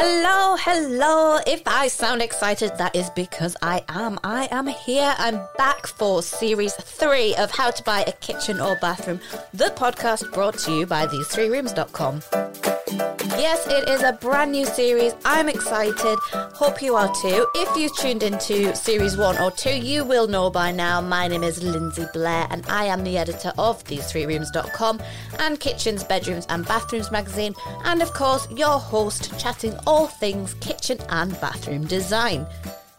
Hello, hello. If I sound excited, that is because I am. I am here. I'm back for series 3 of How To Buy a Kitchen or Bathroom, the podcast brought to you by thesethreerooms.com. Yes, it is a brand new series. I'm excited. Hope you are too. If you tuned into series 1 or 2, you will know by now. My name is Lindsay Blair and I am the editor of thesethreerooms.com and Kitchens, Bedrooms, and Bathrooms magazine, and of course your host, chatting all things kitchen and bathroom design.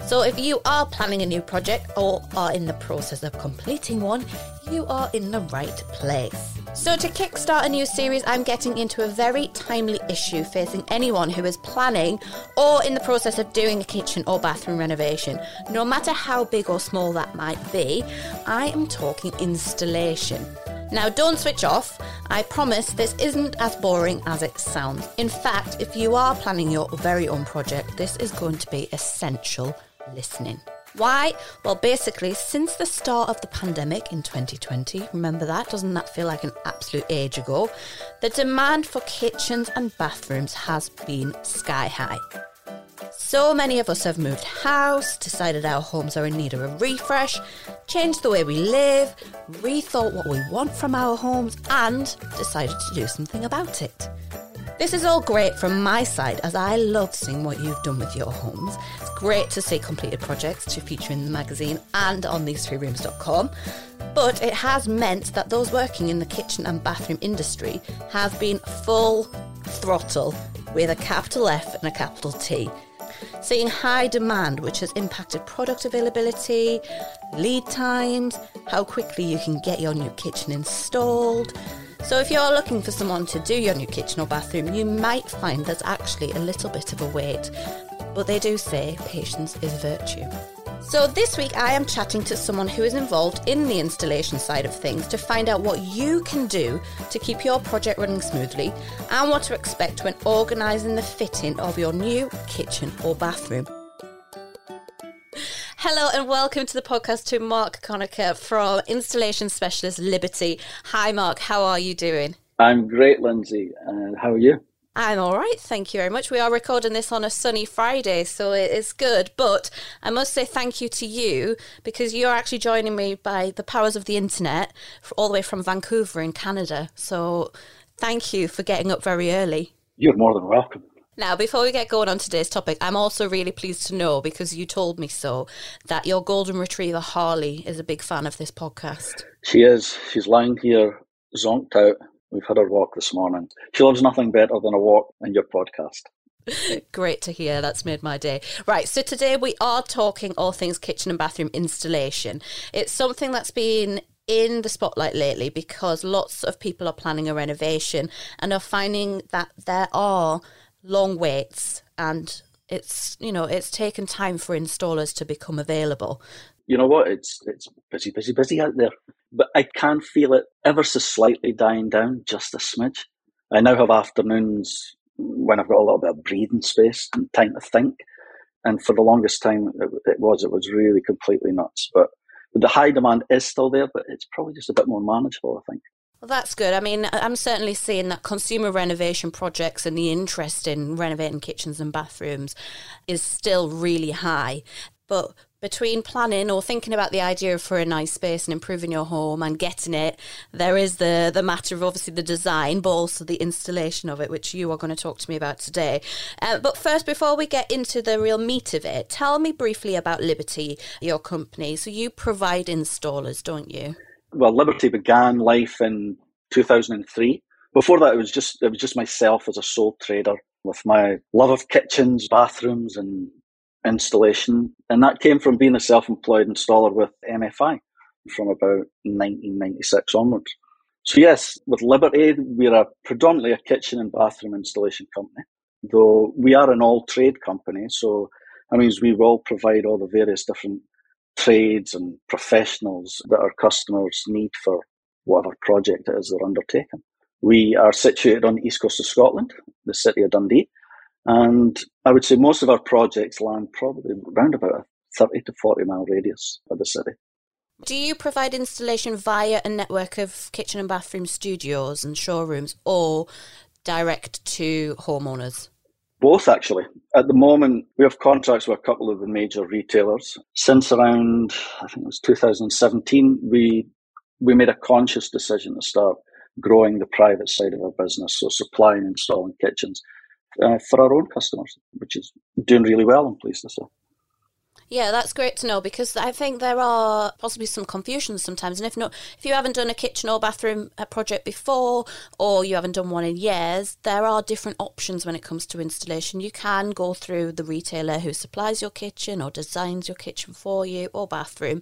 So if you are planning a new project or are in the process of completing one, you are in the right place. So to kickstart a new series, I'm getting into a very timely issue facing anyone who is planning or in the process of doing a kitchen or bathroom renovation. No matter how big or small that might be, I am talking installation. Now, don't switch off. I promise this isn't as boring as it sounds. In fact, if you are planning your very own project, this is going to be essential listening. Why? Well, basically, since the start of the pandemic in 2020, remember that? Doesn't that feel like an absolute age ago? The demand for kitchens and bathrooms has been sky high. So many of us have moved house, decided our homes are in need of a refresh, changed the way we live, rethought what we want from our homes, and decided to do something about it. This is all great from my side, as I love seeing what you've done with your homes. It's great to see completed projects to feature in the magazine and on thesethreerooms.com. But it has meant that those working in the kitchen and bathroom industry have been full throttle with a capital F and a capital T. Seeing high demand, which has impacted product availability, lead times, how quickly you can get your new kitchen installed. So if you're looking for someone to do your new kitchen or bathroom, you might find there's actually a little bit of a wait. But they do say patience is virtue. So this week I am chatting to someone who is involved in the installation side of things to find out what you can do to keep your project running smoothly and what to expect when organising the fitting of your new kitchen or bathroom. Hello and welcome to the podcast to Mark Conacher from installation specialist Liberty. Hi Mark, how are you doing? I'm great, Lindsay. And how are you? I'm all right, thank you very much. We are recording this on a sunny Friday, so it is good. But I must say thank you to you because you're actually joining me by the powers of the internet all the way from Vancouver in Canada. So thank you for getting up very early. You're more than welcome. Now, before we get going on today's topic, I'm also really pleased to know, because you told me so, that your golden retriever, Harley, is a big fan of this podcast. She is. She's lying here, zonked out. We've had her walk this morning. She loves nothing better than a walk and your podcast. Great to hear. That's made my day. Right, so today we are talking all things kitchen and bathroom installation. It's something that's been in the spotlight lately because lots of people are planning a renovation and are finding that there are long waits, and it's taken time for installers to become available. You know what? It's busy, busy, busy out there. But I can feel it ever so slightly dying down, just a smidge. I now have afternoons when I've got a little bit of breathing space and time to think. And for the longest time, it was really completely nuts. But the high demand is still there, but it's probably just a bit more manageable, I think. Well, that's good. I mean, I'm certainly seeing that consumer renovation projects and the interest in renovating kitchens and bathrooms is still really high. But between planning or thinking about the idea for a nice space and improving your home and getting it, there is the matter of obviously the design, but also the installation of it, which you are going to talk to me about today. But first, before we get into the real meat of it, tell me briefly about Liberty, your company. So you provide installers, don't you? Well, Liberty began life in 2003. Before that, it was just myself as a sole trader with my love of kitchens, bathrooms, and installation. And that came from being a self-employed installer with MFI from about 1996 onwards. So yes, with Liberty, we're predominantly a kitchen and bathroom installation company, though we are an all-trade company. So that means we will provide all the various different trades and professionals that our customers need for whatever project it is they're undertaking. We are situated on the east coast of Scotland, the city of Dundee, and I would say most of our projects land probably around about a 30 to 40 mile radius of the city. Do you provide installation via a network of kitchen and bathroom studios and showrooms or direct to homeowners? Both, actually. At the moment, we have contracts with a couple of the major retailers. Since around, I think it was 2017, we made a conscious decision to start growing the private side of our business, so supplying and installing kitchens for our own customers, which is doing really well, I'm pleased to say. Yeah, that's great to know, because I think there are possibly some confusions sometimes. And if you haven't done a kitchen or bathroom project before, or you haven't done one in years, there are different options when it comes to installation. You can go through the retailer who supplies your kitchen or designs your kitchen for you or bathroom.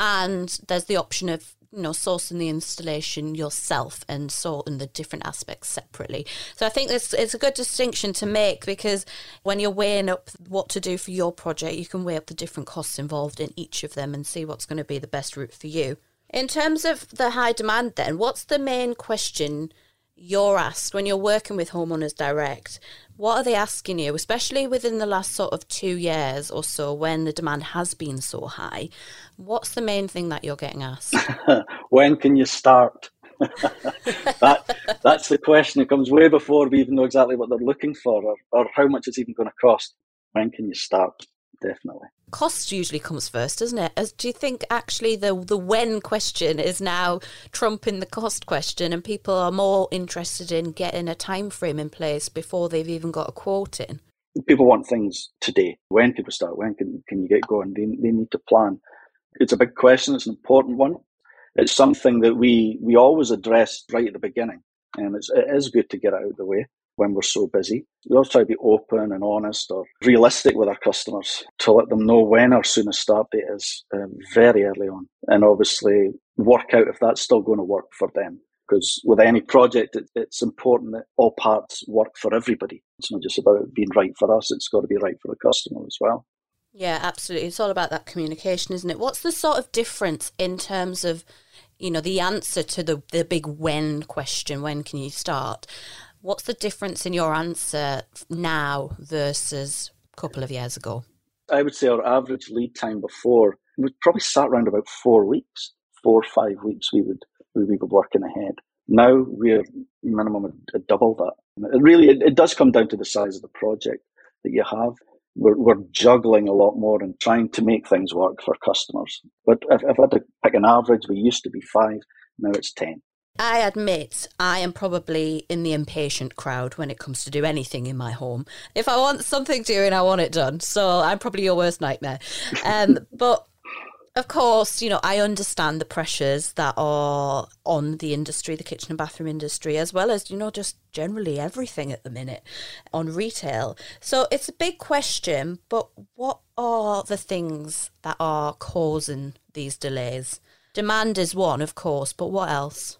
And there's the option of, you know, sourcing the installation yourself and sorting the different aspects separately. So I think it's a good distinction to make, because when you're weighing up what to do for your project, you can weigh up the different costs involved in each of them and see what's going to be the best route for you. In terms of the high demand then, what's the main question you're asked when you're working with homeowners direct? What are they asking you, especially within the last sort of 2 years or so when the demand has been so high? What's the main thing that you're getting asked? When can you start? That's the question. It comes way before we even know exactly what they're looking for or how much it's even going to cost. When can you start? Definitely. Cost usually comes first, doesn't it? Do you think actually the when question is now trumping the cost question, and people are more interested in getting a time frame in place before they've even got a quote in? People want things today. When people start, when can you get going? They need to plan. It's a big question. It's an important one. It's something that we always address right at the beginning. And it is good to get out of the way when we're so busy. We always try to be open and honest or realistic with our customers to let them know when our soonest start date is very early on, and obviously work out if that's still going to work for them. Because with any project, it's important that all parts work for everybody. It's not just about it being right for us, it's got to be right for the customer as well. Yeah, absolutely. It's all about that communication, isn't it? What's the sort of difference in terms of, you know, the answer to the big when question, when can you start? What's the difference in your answer now versus a couple of years ago? I would say our average lead time before would probably start around about 4 weeks, 4 or 5 weeks we would working ahead. Now we're minimum at double that. It really does come down to the size of the project that you have. We're juggling a lot more and trying to make things work for customers. But if I had to pick an average, we used to be 5, now it's 10. I admit I am probably in the impatient crowd when it comes to do anything in my home. If I want something doing, I want it done. So I'm probably your worst nightmare. But of course, you know, I understand the pressures that are on the industry, the kitchen and bathroom industry, as well as, you know, just generally everything at the minute on retail. So it's a big question, but what are the things that are causing these delays? Demand is one, of course, but what else?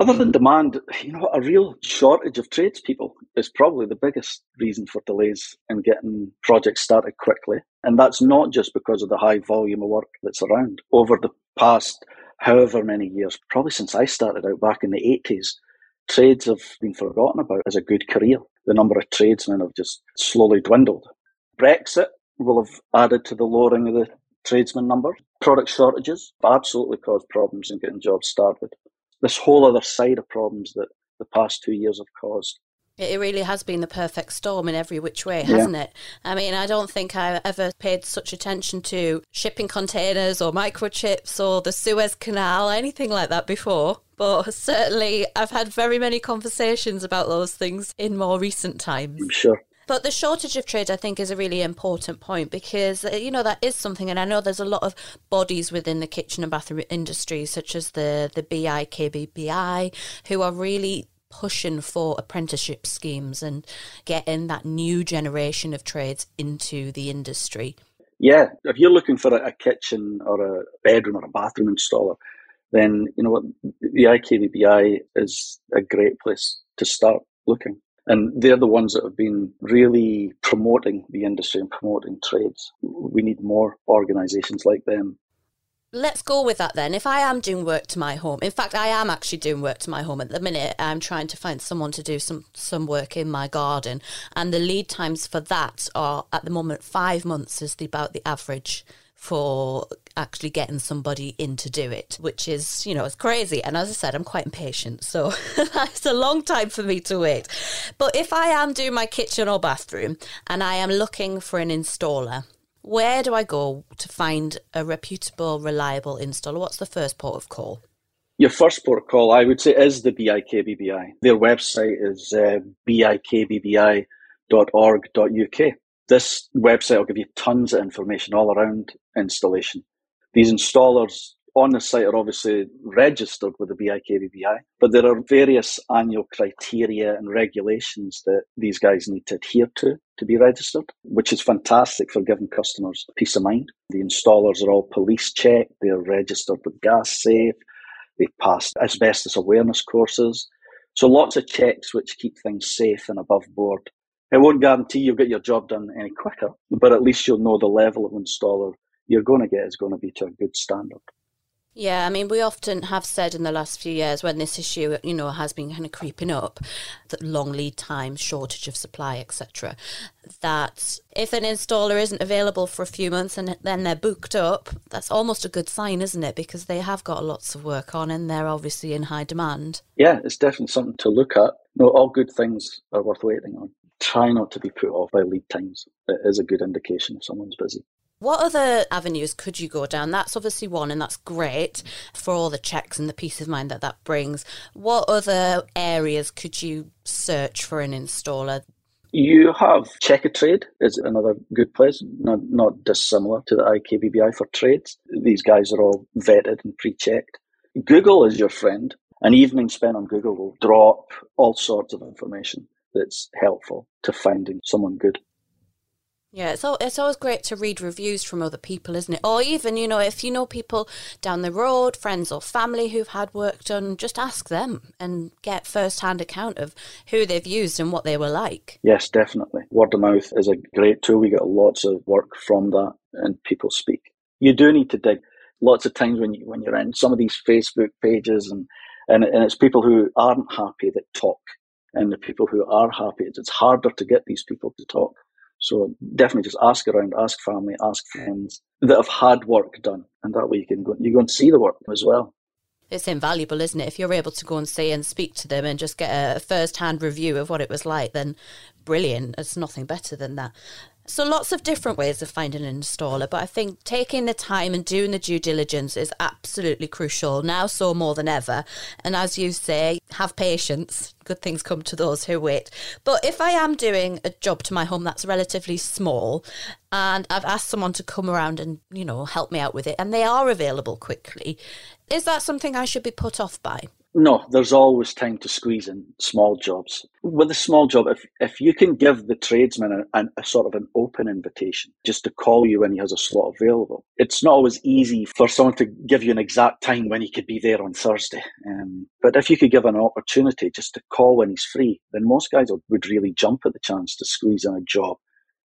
Other than demand, you know, a real shortage of tradespeople is probably the biggest reason for delays in getting projects started quickly. And that's not just because of the high volume of work that's around. Over the past however many years, probably since I started out back in the 80s, trades have been forgotten about as a good career. The number of tradesmen have just slowly dwindled. Brexit will have added to the lowering of the tradesman number. Product shortages have absolutely caused problems in getting jobs started. This whole other side of problems that the past 2 years have caused. It really has been the perfect storm in every which way, hasn't it? I mean, I don't think I ever paid such attention to shipping containers or microchips or the Suez Canal, anything like that before. But certainly I've had very many conversations about those things in more recent times. I'm sure. But the shortage of trade, I think, is a really important point because, you know, that is something. And I know there's a lot of bodies within the kitchen and bathroom industry, such as the BIKBBI, who are really pushing for apprenticeship schemes and getting that new generation of trades into the industry. Yeah. If you're looking for a kitchen or a bedroom or a bathroom installer, then, you know what, the IKBBI is a great place to start looking. And they're the ones that have been really promoting the industry and promoting trades. We need more organisations like them. Let's go with that then. If I am doing work to my home, in fact, I am actually doing work to my home at the minute. I'm trying to find someone to do some work in my garden. And the lead times for that are, at the moment, 5 months is about the average for actually getting somebody in to do it, which is, you know, it's crazy. And as I said, I'm quite impatient, so it's a long time for me to wait. But if I am doing my kitchen or bathroom and I am looking for an installer, where do I go to find a reputable, reliable installer? What's the first port of call? Your first port of call, I would say, is the BIKBBI. Their website is bikbbi.org.uk. This website will give you tons of information all around installation. These installers on the site are obviously registered with the BIKBBI, but there are various annual criteria and regulations that these guys need to adhere to be registered, which is fantastic for giving customers peace of mind. The installers are all police checked, they're registered with Gas Safe, they passed asbestos awareness courses. So lots of checks which keep things safe and above board. It won't guarantee you'll get your job done any quicker, but at least you'll know the level of installer you're going to get is going to be to a good standard. Yeah, I mean, we often have said in the last few years when this issue, you know, has been kind of creeping up, that long lead time, shortage of supply, etc., that if an installer isn't available for a few months and then they're booked up, that's almost a good sign, isn't it? Because they have got lots of work on and they're obviously in high demand. Yeah, it's definitely something to look at. No, all good things are worth waiting on. Try not to be put off by lead times. It is a good indication if someone's busy. What other avenues could you go down? That's obviously one, and that's great for all the checks and the peace of mind that that brings. What other areas could you search for an installer? You have Check-a-Trade is another good place, not dissimilar to the IKBBI for trades. These guys are all vetted and pre-checked. Google is your friend. An evening spent on Google will drop all sorts of information that's helpful to finding someone good. Yeah, it's always great to read reviews from other people, isn't it? Or even, you know, if you know people down the road, friends or family who've had work done, just ask them and get first-hand account of who they've used and what they were like. Yes, definitely. Word of mouth is a great tool. We get lots of work from that and people speak. You do need to dig. Lots of times when you're in some of these Facebook pages and it's people who aren't happy that talk, and the people who are happy, it's harder to get these people to talk. So definitely just ask around, ask family, ask friends that have had work done. And that way you can go and see the work as well. It's invaluable, isn't it? If you're able to go and see and speak to them and just get a first-hand review of what it was like, then brilliant. It's nothing better than that. So lots of different ways of finding an installer, but I think taking the time and doing the due diligence is absolutely crucial now, so more than ever. And as you say, have patience. Good things come to those who wait. But if I am doing a job to my home that's relatively small and I've asked someone to come around and, you know, help me out with it and they are available quickly, is that something I should be put off by? No, there's always time to squeeze in small jobs. With a small job, if you can give the tradesman a sort of an open invitation just to call you when he has a slot available, it's not always easy for someone to give you an exact time when he could be there on Thursday. But if you could give an opportunity just to call when he's free, then most guys would really jump at the chance to squeeze in a job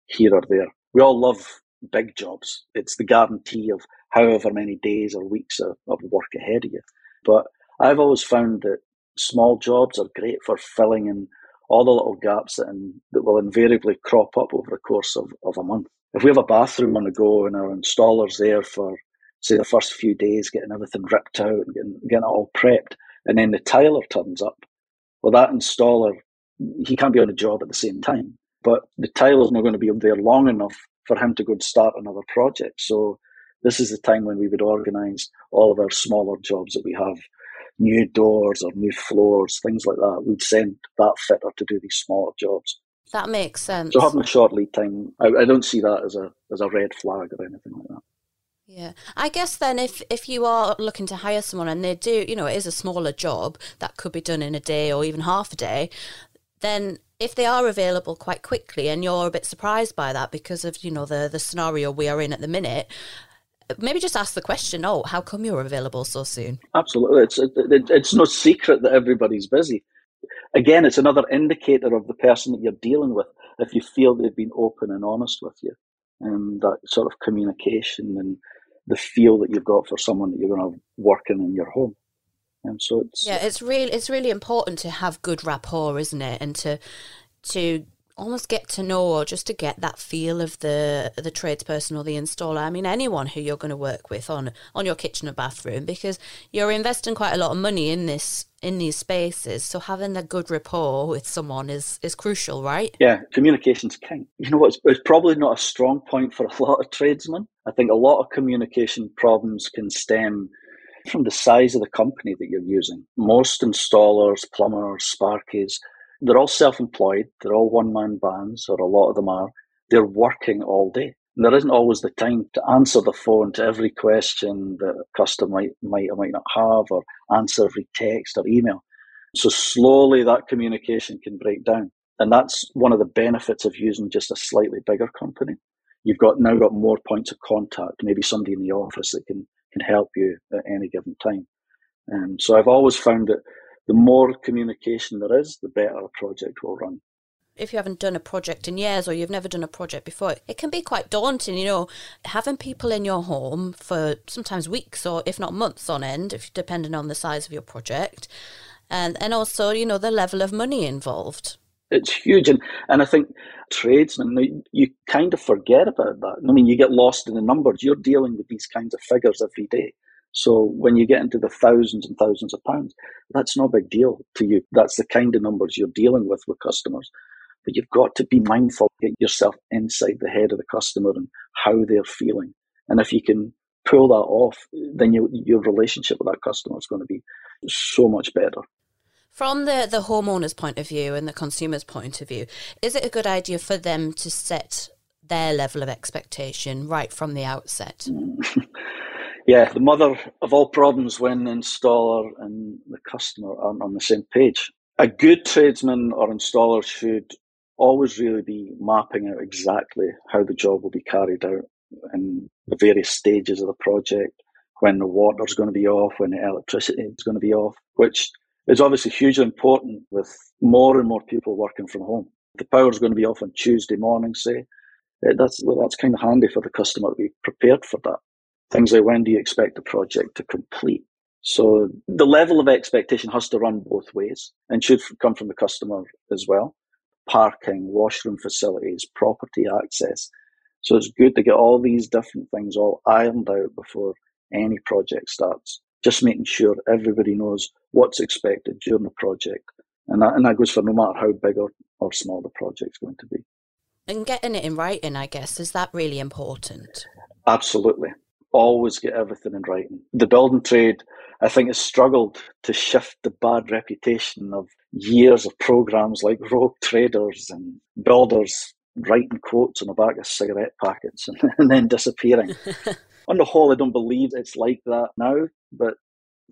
here or there. We all love big jobs. It's the guarantee of however many days or weeks of work ahead of you. But I've always found that small jobs are great for filling in all the little gaps that will invariably crop up over the course of a month. If we have a bathroom on the go and our installer's there for, say, the first few days, getting everything ripped out and getting it all prepped, and then the tiler turns up, well, that installer, he can't be on the job at the same time. But the tiler's not going to be there long enough for him to go and start another project. So this is the time when we would organise all of our smaller jobs that we have. New doors or new floors, things like that. We'd send that fitter to do these smaller jobs. That makes sense. So having a short lead time, I don't see that as a red flag or anything like that. Yeah. I guess then if you are looking to hire someone and they do, you know, it is a smaller job that could be done in a day or even half a day, then if they are available quite quickly and you're a bit surprised by that because of, you know, the scenario we are in at the minute, maybe just ask the question, oh, how come you're available so soon? Absolutely. It's no secret that everybody's busy. Again, it's another indicator of the person that you're dealing with. If you feel they've been open and honest with you, and that sort of communication and the feel that you've got for someone that you're going to have working in your home. And so it's really important to have good rapport, isn't it? And to almost get to know, or just to get that feel of the tradesperson or the installer. I mean, anyone who you're going to work with on your kitchen or bathroom, because you're investing quite a lot of money in this, in these spaces. So having a good rapport with someone is crucial, right? Yeah, communication's king. You know, it's probably not a strong point for a lot of tradesmen. I think a lot of communication problems can stem from the size of the company that you're using. Most installers, plumbers, sparkies, they're all self-employed, they're all one-man bands, or a lot of them are. They're working all day. And there isn't always the time to answer the phone to every question that a customer might or might not have, or answer every text or email. So slowly that communication can break down. And that's one of the benefits of using just a slightly bigger company. You've got now got more points of contact, maybe somebody in the office that can help you at any given time. And so I've always found that the more communication there is, the better a project will run. If you haven't done a project in years, or you've never done a project before, it can be quite daunting, you know, having people in your home for sometimes weeks or if not months on end, if depending on the size of your project, and also, you know, the level of money involved. It's huge. And I think tradesmen, you kind of forget about that. I mean, you get lost in the numbers. You're dealing with these kinds of figures every day. So when you get into the thousands and thousands of pounds, that's no big deal to you. That's the kind of numbers you're dealing with customers. But you've got to be mindful, get yourself inside the head of the customer and how they're feeling. And if you can pull that off, then your relationship with that customer is going to be so much better. From the homeowner's point of view and the consumer's point of view, is it a good idea for them to set their level of expectation right from the outset? Yeah, the mother of all problems when the installer and the customer aren't on the same page. A good tradesman or installer should always really be mapping out exactly how the job will be carried out in the various stages of the project, when the water's going to be off, when the electricity is going to be off, which is obviously hugely important with more and more people working from home. The power's going to be off on Tuesday morning, say. That's kind of handy for the customer to be prepared for that. Things like, when do you expect the project to complete? So the level of expectation has to run both ways and should come from the customer as well. Parking, washroom facilities, property access. So it's good to get all these different things all ironed out before any project starts. Just making sure everybody knows what's expected during the project. And that goes for no matter how big or small the project's going to be. And getting it in writing, I guess, is that really important? Absolutely. Always get everything in writing. The building trade, I think, has struggled to shift the bad reputation of years of programmes like rogue traders and builders writing quotes on the back of cigarette packets and then disappearing. On the whole, I don't believe it's like that now, but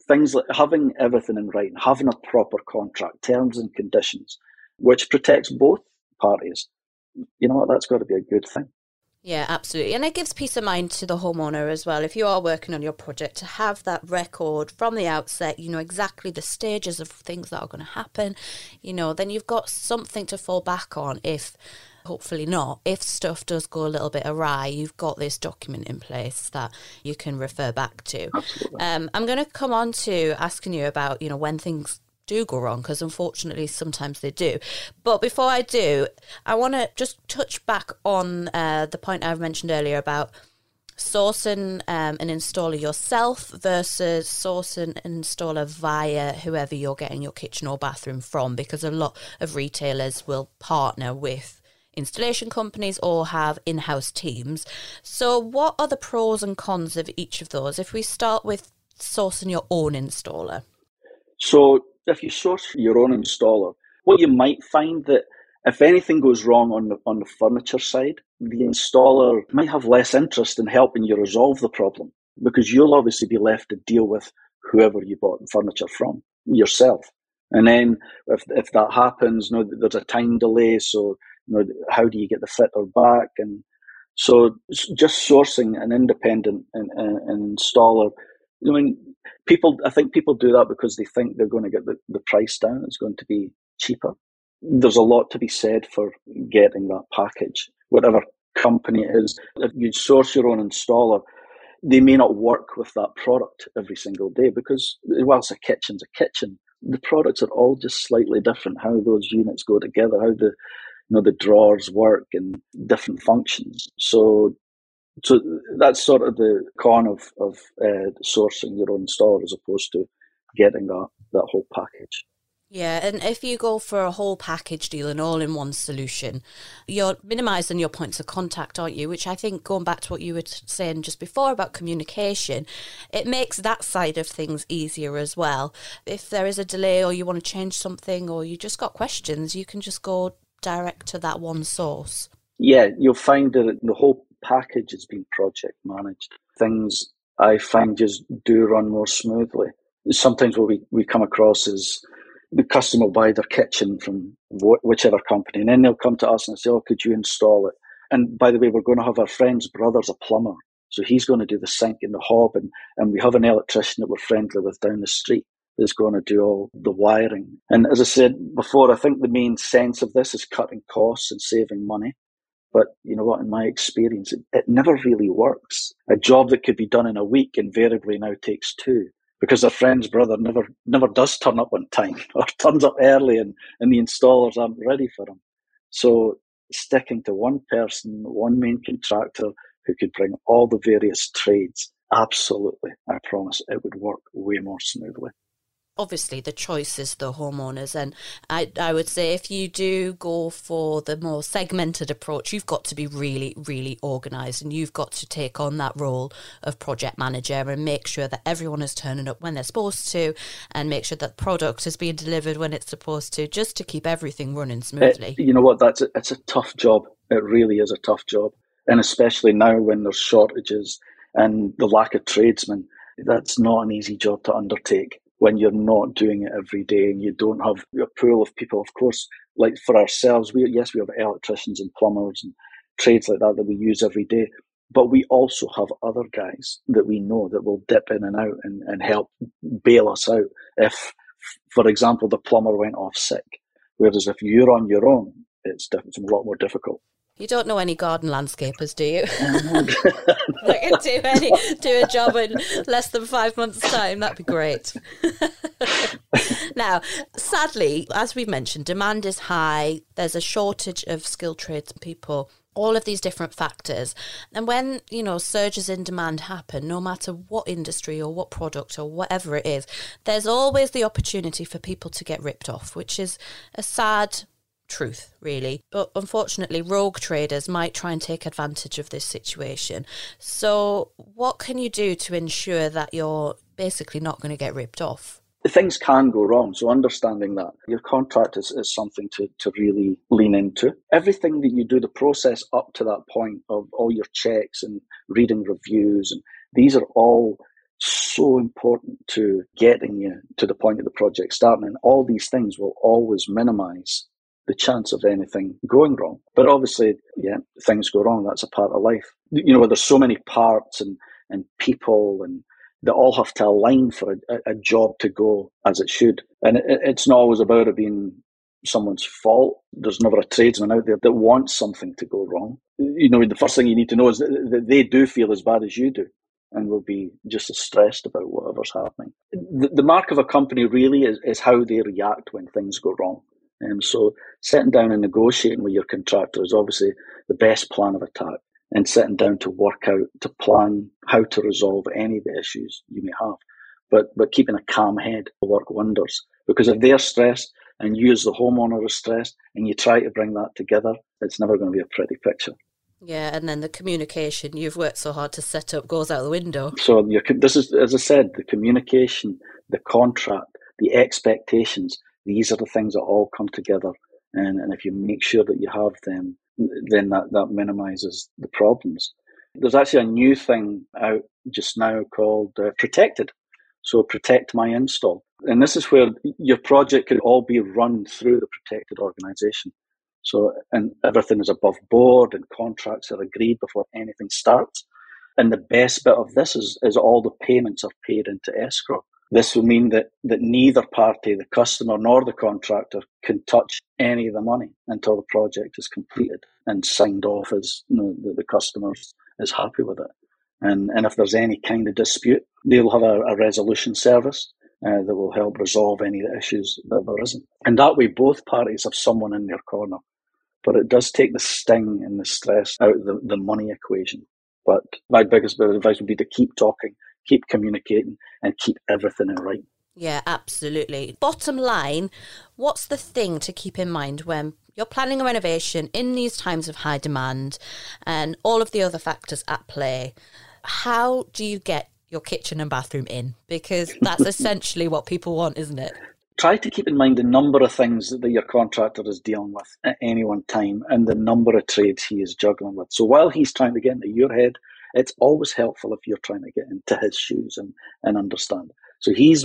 things like having everything in writing, having a proper contract, terms and conditions, which protects both parties, you know what, that's got to be a good thing. Yeah, absolutely. And it gives peace of mind to the homeowner as well. If you are working on your project, to have that record from the outset, you know exactly the stages of things that are going to happen, you know, then you've got something to fall back on if, hopefully not, if stuff does go a little bit awry, you've got this document in place that you can refer back to. Absolutely. I'm going to come on to asking you about, you know, when things do go wrong, because unfortunately sometimes they do. But before I do, I want to just touch back on the point I've mentioned earlier about sourcing an installer yourself versus sourcing an installer via whoever you're getting your kitchen or bathroom from, because a lot of retailers will partner with installation companies or have in-house teams. So what are the pros and cons of each of those? If we start with sourcing your own installer. So if you source your own installer, what you might find that if anything goes wrong on the furniture side, the installer might have less interest in helping you resolve the problem, because you'll obviously be left to deal with whoever you bought the furniture from yourself. And then if that happens, you know, there's a time delay, so you know, how do you get the fitter back? And so just sourcing an independent an installer, I mean, I think people do that because they think they're going to get the price down. It's going to be cheaper. There's a lot to be said for getting that package, whatever company it is. If you source your own installer, they may not work with that product every single day, because whilst a kitchen's a kitchen, the products are all just slightly different. How those units go together, how the the drawers work and different functions. So that's sort of the con of sourcing your own store as opposed to getting that whole package. Yeah, and if you go for a whole package deal, an all-in-one solution, you're minimising your points of contact, aren't you? Which I think, going back to what you were saying just before about communication, it makes that side of things easier as well. If there is a delay or you want to change something or you just got questions, you can just go direct to that one source. Yeah, you'll find that the whole package has been project managed. Things I find just do run more smoothly. Sometimes what we come across is the customer will buy their kitchen from whichever company, and then they'll come to us and say, oh, could you install it? And by the way, we're going to have our friend's brother's a plumber, so he's going to do the sink and the hob, and we have an electrician that we're friendly with down the street that's going to do all the wiring. And as I said before, I think the main sense of this is cutting costs and saving money. But you know what, in my experience, it never really works. A job that could be done in a week invariably now takes two, because their friend's brother never does turn up on time or turns up early, and the installers aren't ready for him. So sticking to one person, one main contractor who could bring all the various trades, absolutely, I promise it would work way more smoothly. Obviously, the choice is the homeowners, and I would say if you do go for the more segmented approach, you've got to be really, really organised, and you've got to take on that role of project manager and make sure that everyone is turning up when they're supposed to, and make sure that product is being delivered when it's supposed to, just to keep everything running smoothly. You know what? It's a tough job. It really is a tough job, and especially now when there's shortages and the lack of tradesmen, that's not an easy job to undertake. When you're not doing it every day and you don't have a pool of people, of course, like for ourselves, we have electricians and plumbers and trades like that we use every day, but we also have other guys that we know that will dip in and out and help bail us out if, for example, the plumber went off sick. Whereas if you're on your own, it's a lot more difficult. You don't know any garden landscapers, do you? I can do a job in less than 5 months' time. That'd be great. Now, sadly, as we've mentioned, demand is high. There's a shortage of skilled tradespeople. All of these different factors. And when, surges in demand happen, no matter what industry or what product or whatever it is, there's always the opportunity for people to get ripped off, which is a sad truth, really. But unfortunately, rogue traders might try and take advantage of this situation. So what can you do to ensure that you're basically not going to get ripped off? Things can go wrong. So understanding that your contract is something to really lean into. Everything that you do, the process up to that point of all your checks and reading reviews, and these are all so important to getting you to the point of the project starting. And all these things will always minimize the chance of anything going wrong. But obviously, yeah, things go wrong. That's a part of life. There's so many parts and people, and they all have to align for a job to go as it should. And it's not always about it being someone's fault. There's never a tradesman out there that wants something to go wrong. The first thing you need to know is that they do feel as bad as you do and will be just as stressed about whatever's happening. The mark of a company really is how they react when things go wrong. And so sitting down and negotiating with your contractor is obviously the best plan of attack, and sitting down to work out, to plan how to resolve any of the issues you may have. But keeping a calm head will work wonders, because if they're stressed and you as the homeowner are stressed and you try to bring that together, it's never going to be a pretty picture. Yeah, and then the communication you've worked so hard to set up goes out the window. So this is, as I said, the communication, the contract, the expectations. These are the things that all come together, and if you make sure that you have them, then that minimises the problems. There's actually a new thing out just now called Protected, so Protect My Install. And this is where your project could all be run through the protected organisation. So, and everything is above board and contracts are agreed before anything starts. And the best bit of this is all the payments are paid into escrow. This will mean that neither party, the customer nor the contractor, can touch any of the money until the project is completed and signed off as the customer is happy with it. And if there's any kind of dispute, they'll have a resolution service that will help resolve any issues that there isn't. And that way both parties have someone in their corner. but it does take the sting and the stress out of the money equation. But my biggest bit of advice would be to keep talking, keep communicating, and keep everything in writing. Yeah, absolutely. Bottom line, what's the thing to keep in mind when you're planning a renovation in these times of high demand and all of the other factors at play? How do you get your kitchen and bathroom in? Because that's essentially what people want, isn't it? Try to keep in mind the number of things that your contractor is dealing with at any one time and the number of trades he is juggling with. So while he's trying to get into your head, it's always helpful if you're trying to get into his shoes and understand. So he's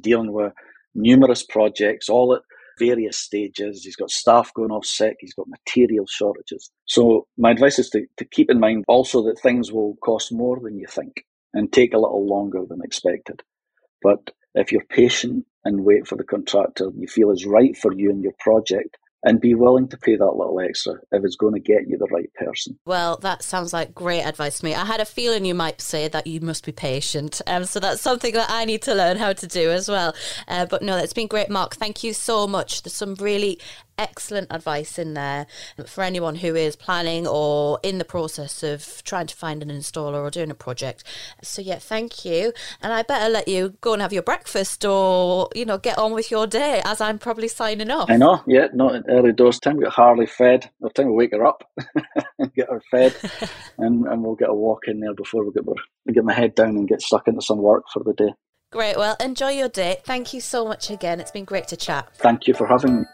dealing with numerous projects, all at various stages. He's got staff going off sick. He's got material shortages. So my advice is to keep in mind also that things will cost more than you think and take a little longer than expected. But if you're patient and wait for the contractor you feel is right for you and your project, and be willing to pay that little extra if it's going to get you the right person. Well, that sounds like great advice to me. I had a feeling you might say that you must be patient. So that's something that I need to learn how to do as well. But no, that's been great, Mark. Thank you so much. There's some really excellent advice in there for anyone who is planning or in the process of trying to find an installer or doing a project. So yeah, thank you. And I better let you go and have your breakfast or, get on with your day as I'm probably signing off. I know, yeah, not at early doors time. We get Harley fed. By the time we wake her up and get her fed and we'll get a walk in there before we get my head down and get stuck into some work for the day. Great. Well, enjoy your day. Thank you so much again. It's been great to chat. Thank you for having me.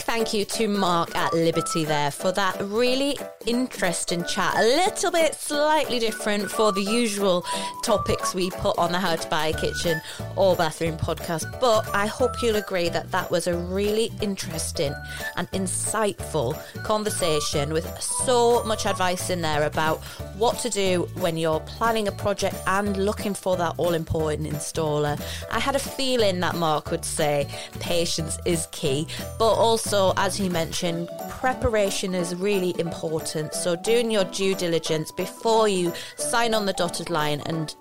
Thank you to Mark at Liberty there for that really interesting chat. A little bit slightly different for the usual topics we put on the How to Buy a Kitchen or Bathroom podcast. But I hope you'll agree that was a really interesting and insightful conversation with so much advice in there about what to do when you're planning a project and looking for that all-important installer. I had a feeling that Mark would say patience is key, but also, as he mentioned, preparation is really important. So doing your due diligence before you sign on the dotted line and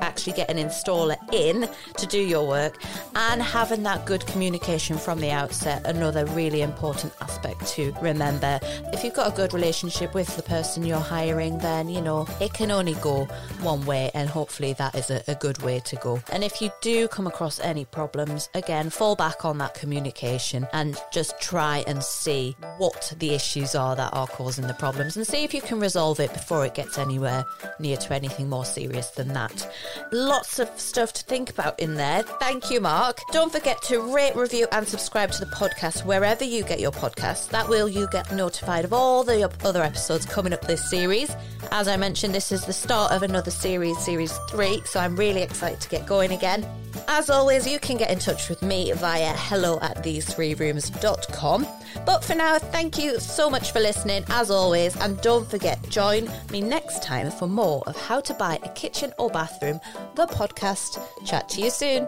actually get an installer in to do your work, and having that good communication from the outset, another really important aspect to remember. If you've got a good relationship with the person you're hiring, then it can only go one way, and hopefully that is a good way to go. And if you do come across any problems, again, fall back on that communication and just try and see what the issues are that are causing the problems, and see if you can resolve it before it gets anywhere near to anything more serious than that. Lots of stuff to think about in there. Thank you, Mark. Don't forget to rate, review and subscribe to the podcast wherever you get your podcasts. That will you get notified of all the other episodes coming up this series. As I mentioned, this is the start of another series 3, so I'm really excited to get going again. As always, you can get in touch with me via hello@thesethreerooms.com. But for now, thank you so much for listening, as always. And don't forget, join me next time for more of How to Buy a Kitchen or Bathroom, the podcast. Chat to you soon.